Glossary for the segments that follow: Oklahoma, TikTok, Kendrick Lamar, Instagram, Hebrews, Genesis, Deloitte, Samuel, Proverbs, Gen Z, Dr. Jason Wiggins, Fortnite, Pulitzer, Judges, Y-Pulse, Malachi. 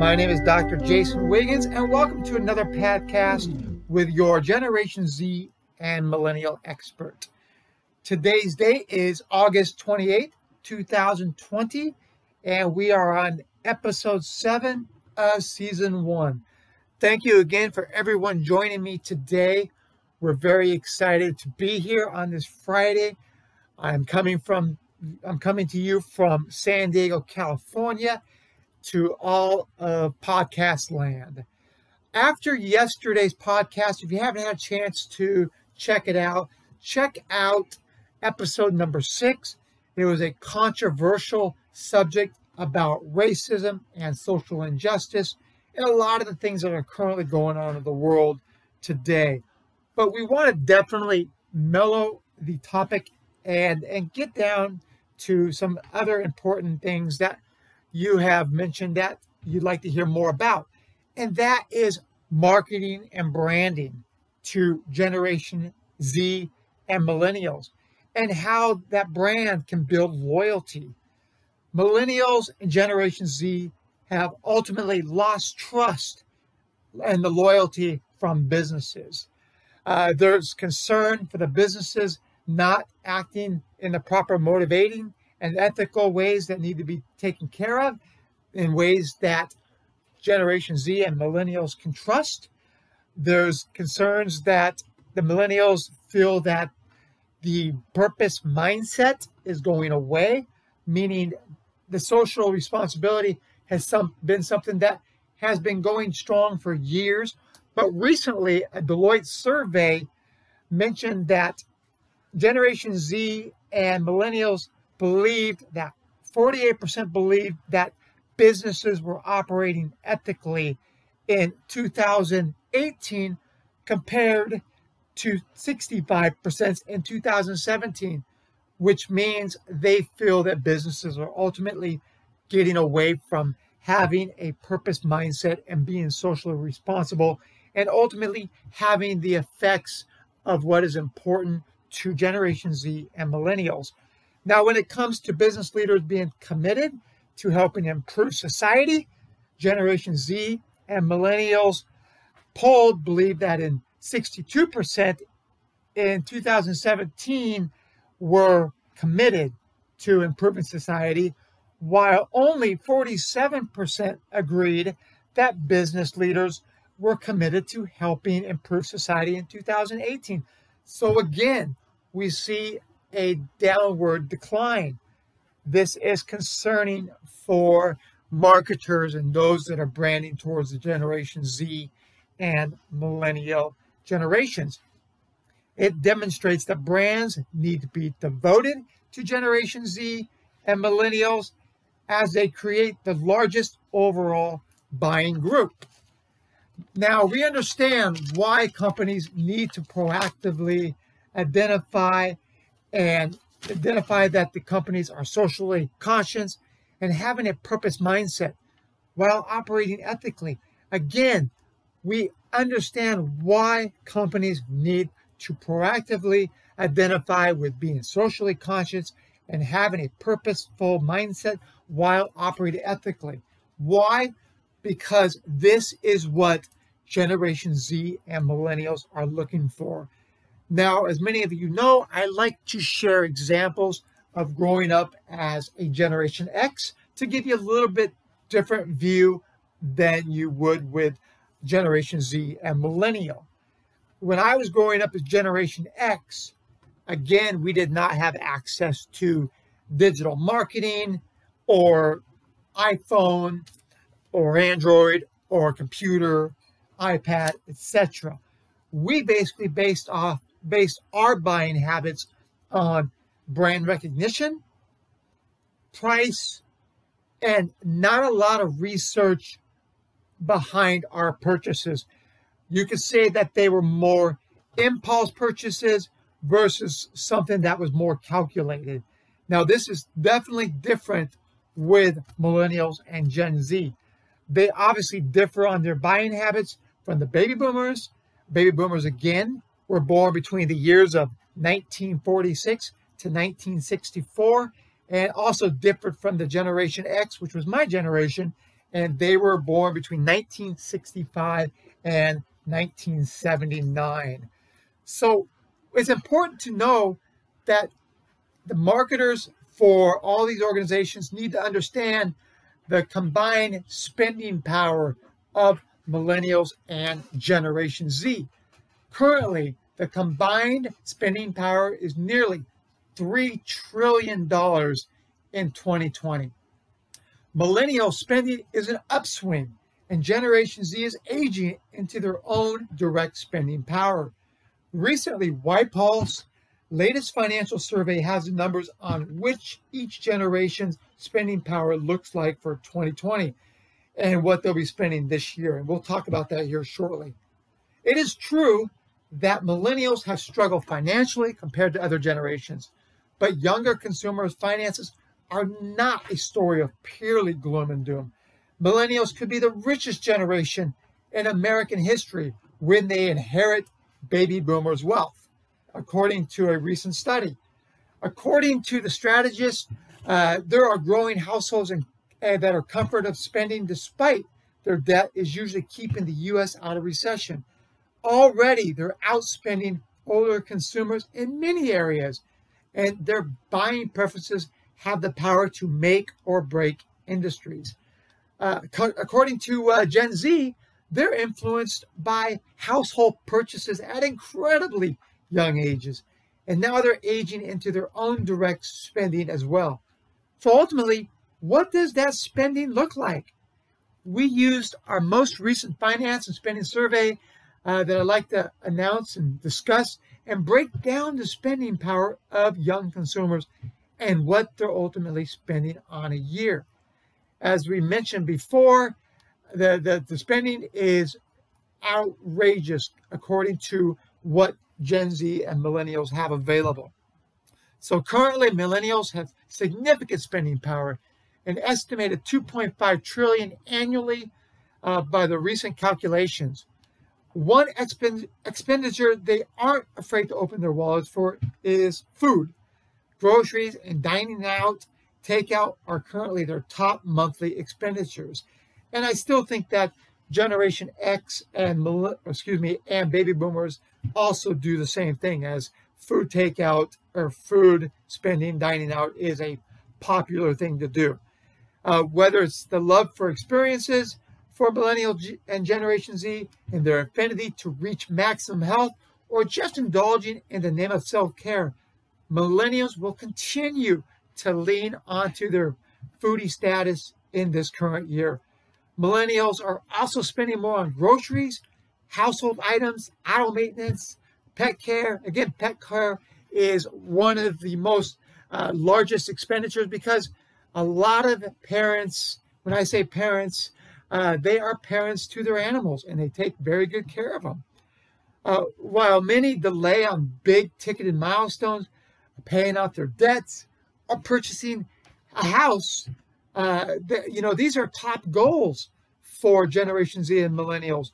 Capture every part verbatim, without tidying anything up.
My name is Doctor Jason Wiggins, and welcome to another podcast with your Generation Z and Millennial expert. Today's date is August twenty-eighth, two thousand twenty, and we are on episode seven of season one. Thank you again for everyone joining me today. We're very excited to be here on this Friday. I'm coming from I'm coming to you from San Diego, California, to all of podcast land. After yesterday's podcast, if you haven't had a chance to check it out, check out episode number six. It was a controversial subject about racism and social injustice and a lot of the things that are currently going on in the world today. But we want to definitely mellow the topic and, and get down to some other important things that you have mentioned that you'd like to hear more about. And that is marketing and branding to Generation Z and Millennials, and how that brand can build loyalty. Millennials and Generation Z have ultimately lost trust and the loyalty from businesses. Uh, there's concern for the businesses not acting in the proper motivating and ethical ways that need to be taken care of, in ways that Generation Z and Millennials can trust. There's concerns that the Millennials feel that the purpose mindset is going away, meaning the social responsibility has some, been something that has been going strong for years. But recently, a Deloitte survey mentioned that Generation Z and Millennials believed that forty-eight percent believed that businesses were operating ethically in two thousand eighteen compared to sixty-five percent in two thousand seventeen, which means they feel that businesses are ultimately getting away from having a purpose mindset and being socially responsible, and ultimately having the effects of what is important to Generation Z and Millennials. Now, when it comes to business leaders being committed to helping improve society, Generation Z and Millennials polled believe that in sixty-two percent in two thousand seventeen were committed to improving society, while only forty-seven percent agreed that business leaders were committed to helping improve society in two thousand eighteen. So again, we see a downward decline. This is concerning for marketers and those that are branding towards the Generation Z and Millennial generations. It demonstrates that brands need to be devoted to Generation Z and Millennials as they create the largest overall buying group. Now, we understand why companies need to proactively identify and identify that the companies are socially conscious and having a purpose mindset while operating ethically. Again, we understand why companies need to proactively identify with being socially conscious and having a purposeful mindset while operating ethically. Why? Because this is what Generation Z and Millennials are looking for. Now, as many of you know, I like to share examples of growing up as a Generation X to give you a little bit different view than you would with Generation Z and Millennial. When I was growing up as Generation X, again, we did not have access to digital marketing or iPhone or Android or computer, iPad, et cetera. We basically based off based our buying habits on brand recognition, price, and not a lot of research behind our purchases. You could say that they were more impulse purchases versus something that was more calculated. Now, this is definitely different with Millennials and Gen Z. They obviously differ on their buying habits from the baby boomers. Baby boomers, again, were born between the years of nineteen forty-six to nineteen sixty-four, and also differed from the Generation X, which was my generation, and they were born between nineteen sixty-five and nineteen seventy-nine. So it's important to know that the marketers for all these organizations need to understand the combined spending power of millennials and Generation Z. Currently, the combined spending power is nearly three trillion dollars in twenty twenty. Millennial spending is an upswing, and Generation Z is aging into their own direct spending power. Recently, Y-Pulse's latest financial survey has the numbers on which each generation's spending power looks like for twenty twenty and what they'll be spending this year. And we'll talk about that here shortly. It is true that millennials have struggled financially compared to other generations, but younger consumers' finances are not a story of purely gloom and doom. Millennials could be the richest generation in American history when they inherit baby boomers' wealth, according to a recent study. According to the strategists, uh, there are growing households in, uh, that are comfort of spending despite their debt is usually keeping the U S out of recession. Already, they're outspending older consumers in many areas, and their buying preferences have the power to make or break industries. Uh, co- according to uh, Gen Z, they're influenced by household purchases at incredibly young ages, and now they're aging into their own direct spending as well. So ultimately, what does that spending look like? We used our most recent finance and spending survey uh, that I'd like to announce and discuss and break down the spending power of young consumers and what they're ultimately spending on a year. As we mentioned before, the, the, the spending is outrageous according to what Gen Z and millennials have available. So currently, millennials have significant spending power, an estimated two point five trillion dollars annually uh, by the recent calculations. One expend- expenditure they aren't afraid to open their wallets for is food. Groceries and dining out, takeout are currently their top monthly expenditures. And I still think that Generation X and excuse me and baby boomers also do the same thing, as food takeout or food spending, dining out is a popular thing to do. Uh, whether it's the love for experiences for Millennial and Generation Z and their affinity to reach maximum health or just indulging in the name of self-care, millennials will continue to lean onto their foodie status in this current year. Millennials are also spending more on groceries, household items, auto maintenance, pet care. Again, pet care is one of the most uh, largest expenditures because a lot of parents, when I say parents, uh, they are parents to their animals and they take very good care of them. Uh, while many delay on big ticketed milestones, paying off their debts, or purchasing a house. Uh, th- you know, these are top goals for Generation Z and millennials,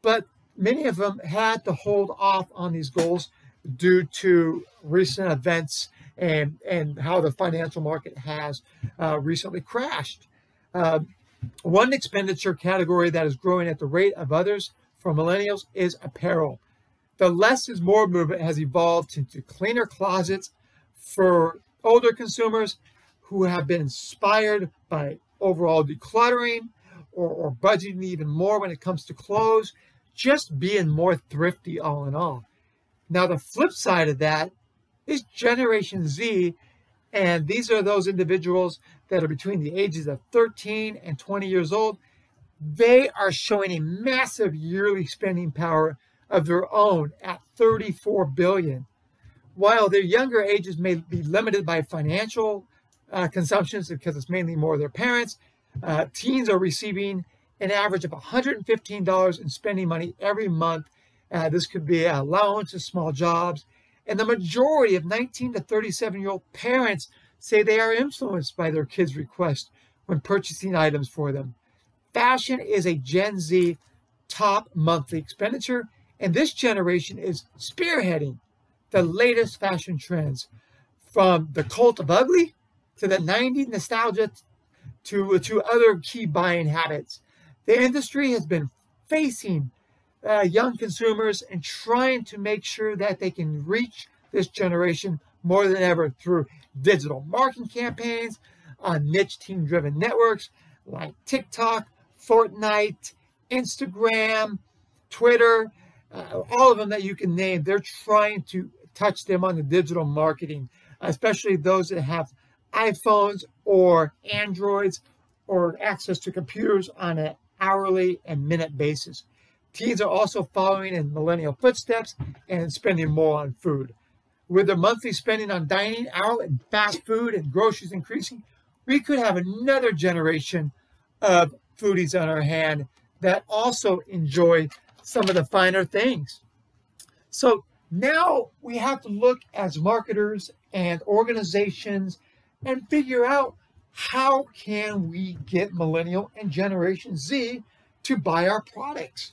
but many of them had to hold off on these goals due to recent events and, and how the financial market has uh, recently crashed. Uh, one expenditure category that is growing at the rate of others for millennials is apparel. The less is more movement has evolved into cleaner closets for older consumers who have been inspired by overall decluttering or, or budgeting even more when it comes to clothes, just being more thrifty all in all. Now, the flip side of that is Generation Z, and these are those individuals that are between the ages of thirteen and twenty years old. They are showing a massive yearly spending power of their own at thirty-four billion dollars. While their younger ages may be limited by financial uh, consumptions because it's mainly more their parents, uh, teens are receiving an average of one hundred fifteen dollars in spending money every month. Uh, this could be allowances, small jobs, and the majority of nineteen to thirty-seven-year-old parents say they are influenced by their kids' requests when purchasing items for them. Fashion is a Gen Z top monthly expenditure, and this generation is spearheading the latest fashion trends, from the cult of ugly to the nineties nostalgia to, to other key buying habits. The industry has been facing uh, young consumers and trying to make sure that they can reach this generation more than ever through digital marketing campaigns on niche team-driven networks like TikTok, Fortnite, Instagram, Twitter, uh, all of them that you can name. They're trying to touch them on the digital marketing, especially those that have iPhones or Androids or access to computers on an hourly and minute basis. Teens are also following in millennial footsteps and spending more on food. With their monthly spending on dining out and fast food and groceries increasing, we could have another generation of foodies on our hand that also enjoy some of the finer things. So now we have to look as marketers and organizations and figure out, how can we get Millennial and Generation Z to buy our products?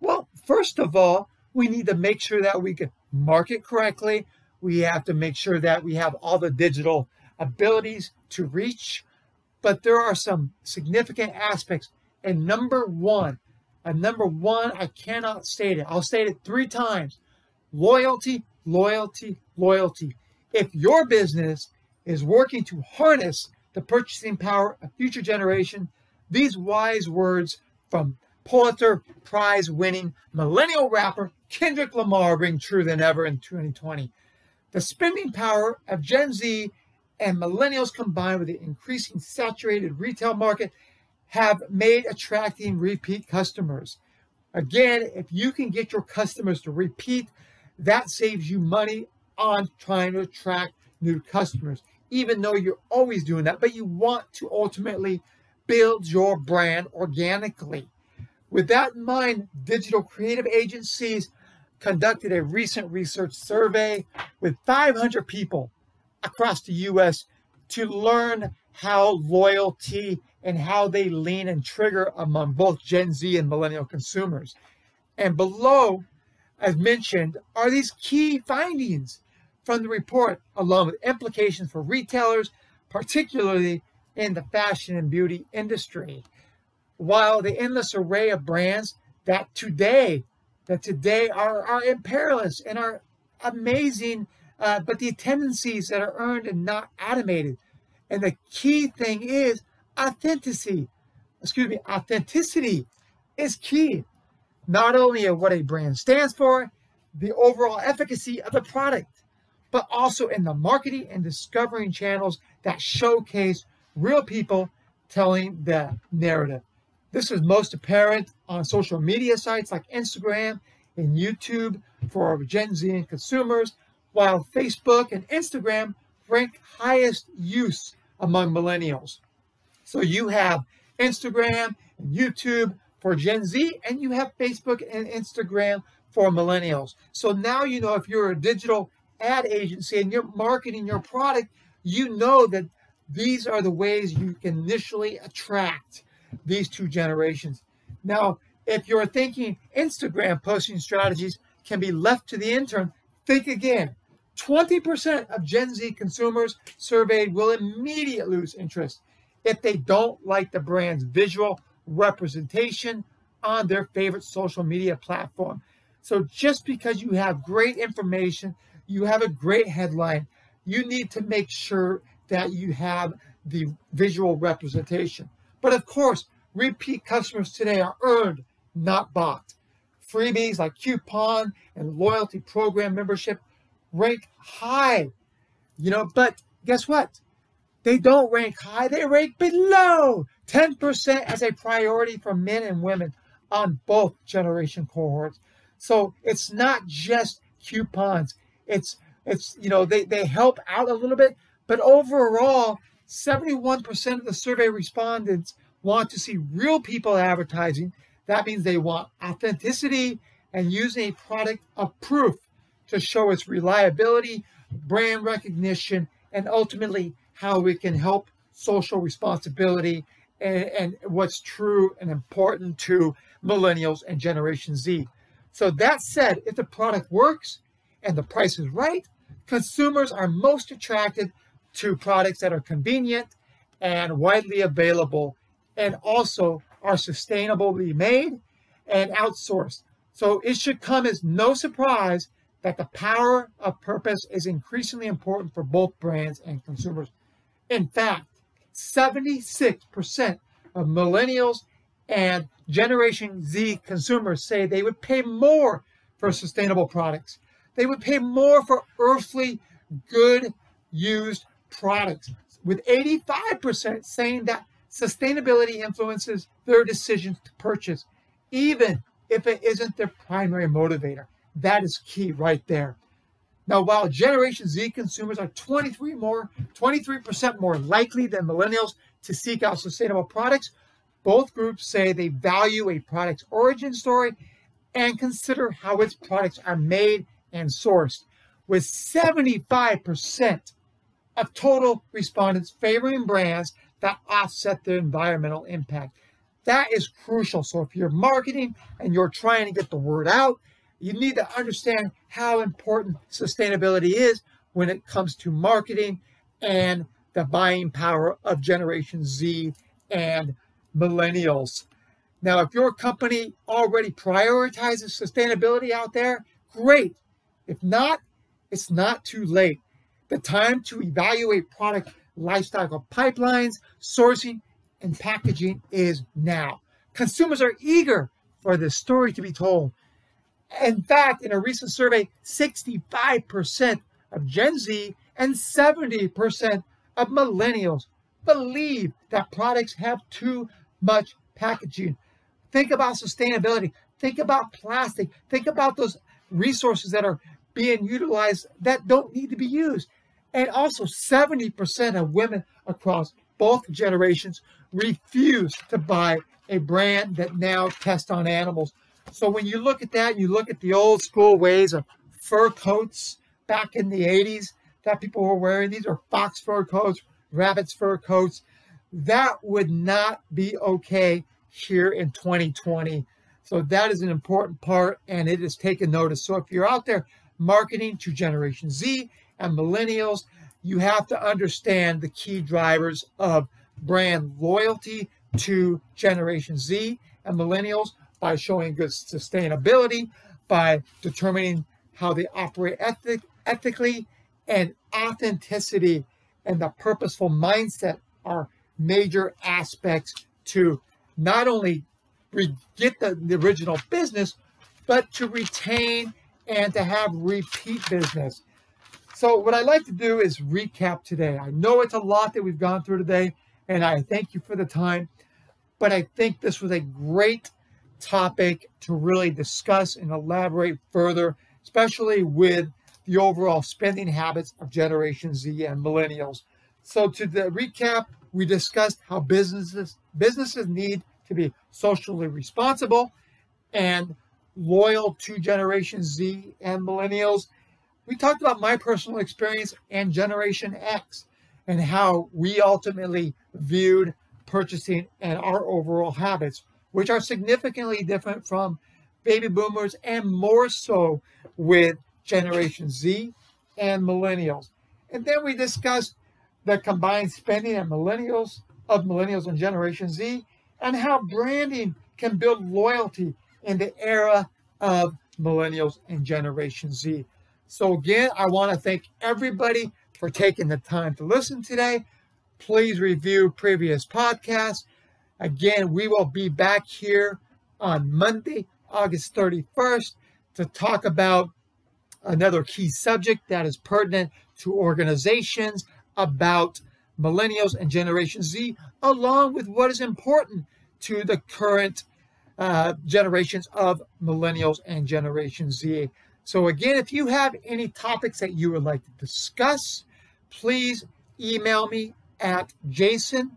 Well, first of all, we need to make sure that we can market correctly. We have to make sure that we have all the digital abilities to reach, but there are some significant aspects. And number one, and number one, I cannot state it. I'll state it three times. Loyalty, loyalty, loyalty. If your business is working to harness the purchasing power of future generation, these wise words from Pulitzer Prize winning millennial rapper Kendrick Lamar ring true than ever in twenty twenty. The spending power of Gen Z and millennials combined with the increasing saturated retail market have made attracting repeat customers. Again, if you can get your customers to repeat, that saves you money on trying to attract new customers, even though you're always doing that, but you want to ultimately build your brand organically. With that in mind, digital creative agencies conducted a recent research survey with five hundred people across the U S to learn how loyalty and how they lean and trigger among both Gen Z and millennial consumers. And below, as mentioned, are these key findings from the report, along with implications for retailers, particularly in the fashion and beauty industry. While the endless array of brands that today that today are, are imperialist and are amazing, uh, but the tendencies that are earned and not automated. And the key thing is authenticity. Excuse me, authenticity is key, not only of what a brand stands for, the overall efficacy of the product, but also in the marketing and discovering channels that showcase real people telling the narrative. This is most apparent on social media sites like Instagram and YouTube for Gen Z consumers, while Facebook and Instagram rank highest use among millennials. So you have Instagram and YouTube for Gen Z, and you have Facebook and Instagram for millennials. So now you know if you're a digital ad agency and you're marketing your product, you know that these are the ways you can initially attract these two generations. Now, if you're thinking Instagram posting strategies can be left to the intern, think again. twenty percent of Gen Z consumers surveyed will immediately lose interest if they don't like the brand's visual representation on their favorite social media platform. So just because you have great information, you have a great headline, you need to make sure that you have the visual representation. But of course, repeat customers today are earned, not bought. Freebies like coupon and loyalty program membership rank high, you know, but guess what? They don't rank high, they rank below ten percent as a priority for men and women on both generation cohorts. So it's not just coupons. It's, it's you know, they, they help out a little bit, but overall, seventy-one percent of the survey respondents want to see real people advertising. That means they want authenticity and using a product of proof to show its reliability, brand recognition, and ultimately how we can help social responsibility and, and what's true and important to millennials and Generation Z. So that said, if the product works and the price is right, consumers are most attracted to products that are convenient and widely available, and also are sustainably made and outsourced. So it should come as no surprise that the power of purpose is increasingly important for both brands and consumers. In fact, seventy-six percent of millennials and Generation Z consumers say they would pay more for sustainable products. They would pay more for earthly, good, used products, with eighty-five percent saying that sustainability influences their decisions to purchase, even if it isn't their primary motivator. That is key right there. Now, while Generation Z consumers are twenty-three more, twenty-three percent more likely than millennials to seek out sustainable products, both groups say they value a product's origin story and consider how its products are made and sourced, with seventy-five percent of total respondents favoring brands that offset their environmental impact. That is crucial. So if you're marketing and you're trying to get the word out, you need to understand how important sustainability is when it comes to marketing and the buying power of Generation Z and millennials. Now, if your company already prioritizes sustainability out there, great. If not, it's not too late. The time to evaluate product lifecycle pipelines, sourcing, and packaging is now. Consumers are eager for this story to be told. In fact, in a recent survey, sixty-five percent of Gen Z and seventy percent of millennials believe that products have too much packaging. Think about sustainability. Think about plastic. Think about those resources that are being utilized that don't need to be used. And also seventy percent of women across both generations refuse to buy a brand that now tests on animals. So when you look at that, and you look at the old school ways of fur coats back in the eighties that people were wearing. These are fox fur coats, rabbit's fur coats. That would not be okay here in twenty twenty. So that is an important part, and it is taken notice. So if you're out there marketing to Generation Z and millennials, you have to understand the key drivers of brand loyalty to Generation Z and millennials by showing good sustainability, by determining how they operate ethic, ethically, and authenticity and the purposeful mindset are major aspects to not only re- get the, the original business, but to retain and to have repeat business. So what I'd like to do is recap today. I know it's a lot that we've gone through today, and I thank you for the time, but I think this was a great topic to really discuss and elaborate further, especially with the overall spending habits of Generation Z and millennials. So to the recap, we discussed how businesses businesses need to be socially responsible and loyal to Generation Z and millennials. We talked about my personal experience and Generation X and how we ultimately viewed purchasing and our overall habits, which are significantly different from baby boomers and more so with Generation Z and millennials. And then we discussed the combined spending and millennials of millennials and Generation Z and how branding can build loyalty in the era of millennials and Generation Z. So again, I want to thank everybody for taking the time to listen today. Please review previous podcasts. Again, we will be back here on Monday, August thirty-first, to talk about another key subject that is pertinent to organizations about millennials and Generation Z, along with what is important to the current uh, generations of millennials and Generation Z. So again, if you have any topics that you would like to discuss, please email me at jason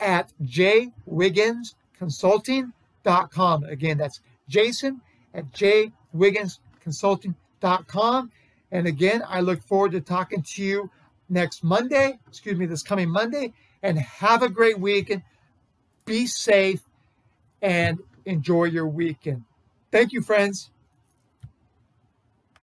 at j wiggins consulting dot com. Again, that's Jason at j wiggins consulting dot com. And again, I look forward to talking to you next Monday, excuse me, this coming Monday, and have a great weekend. Be safe and enjoy your weekend. Thank you, friends.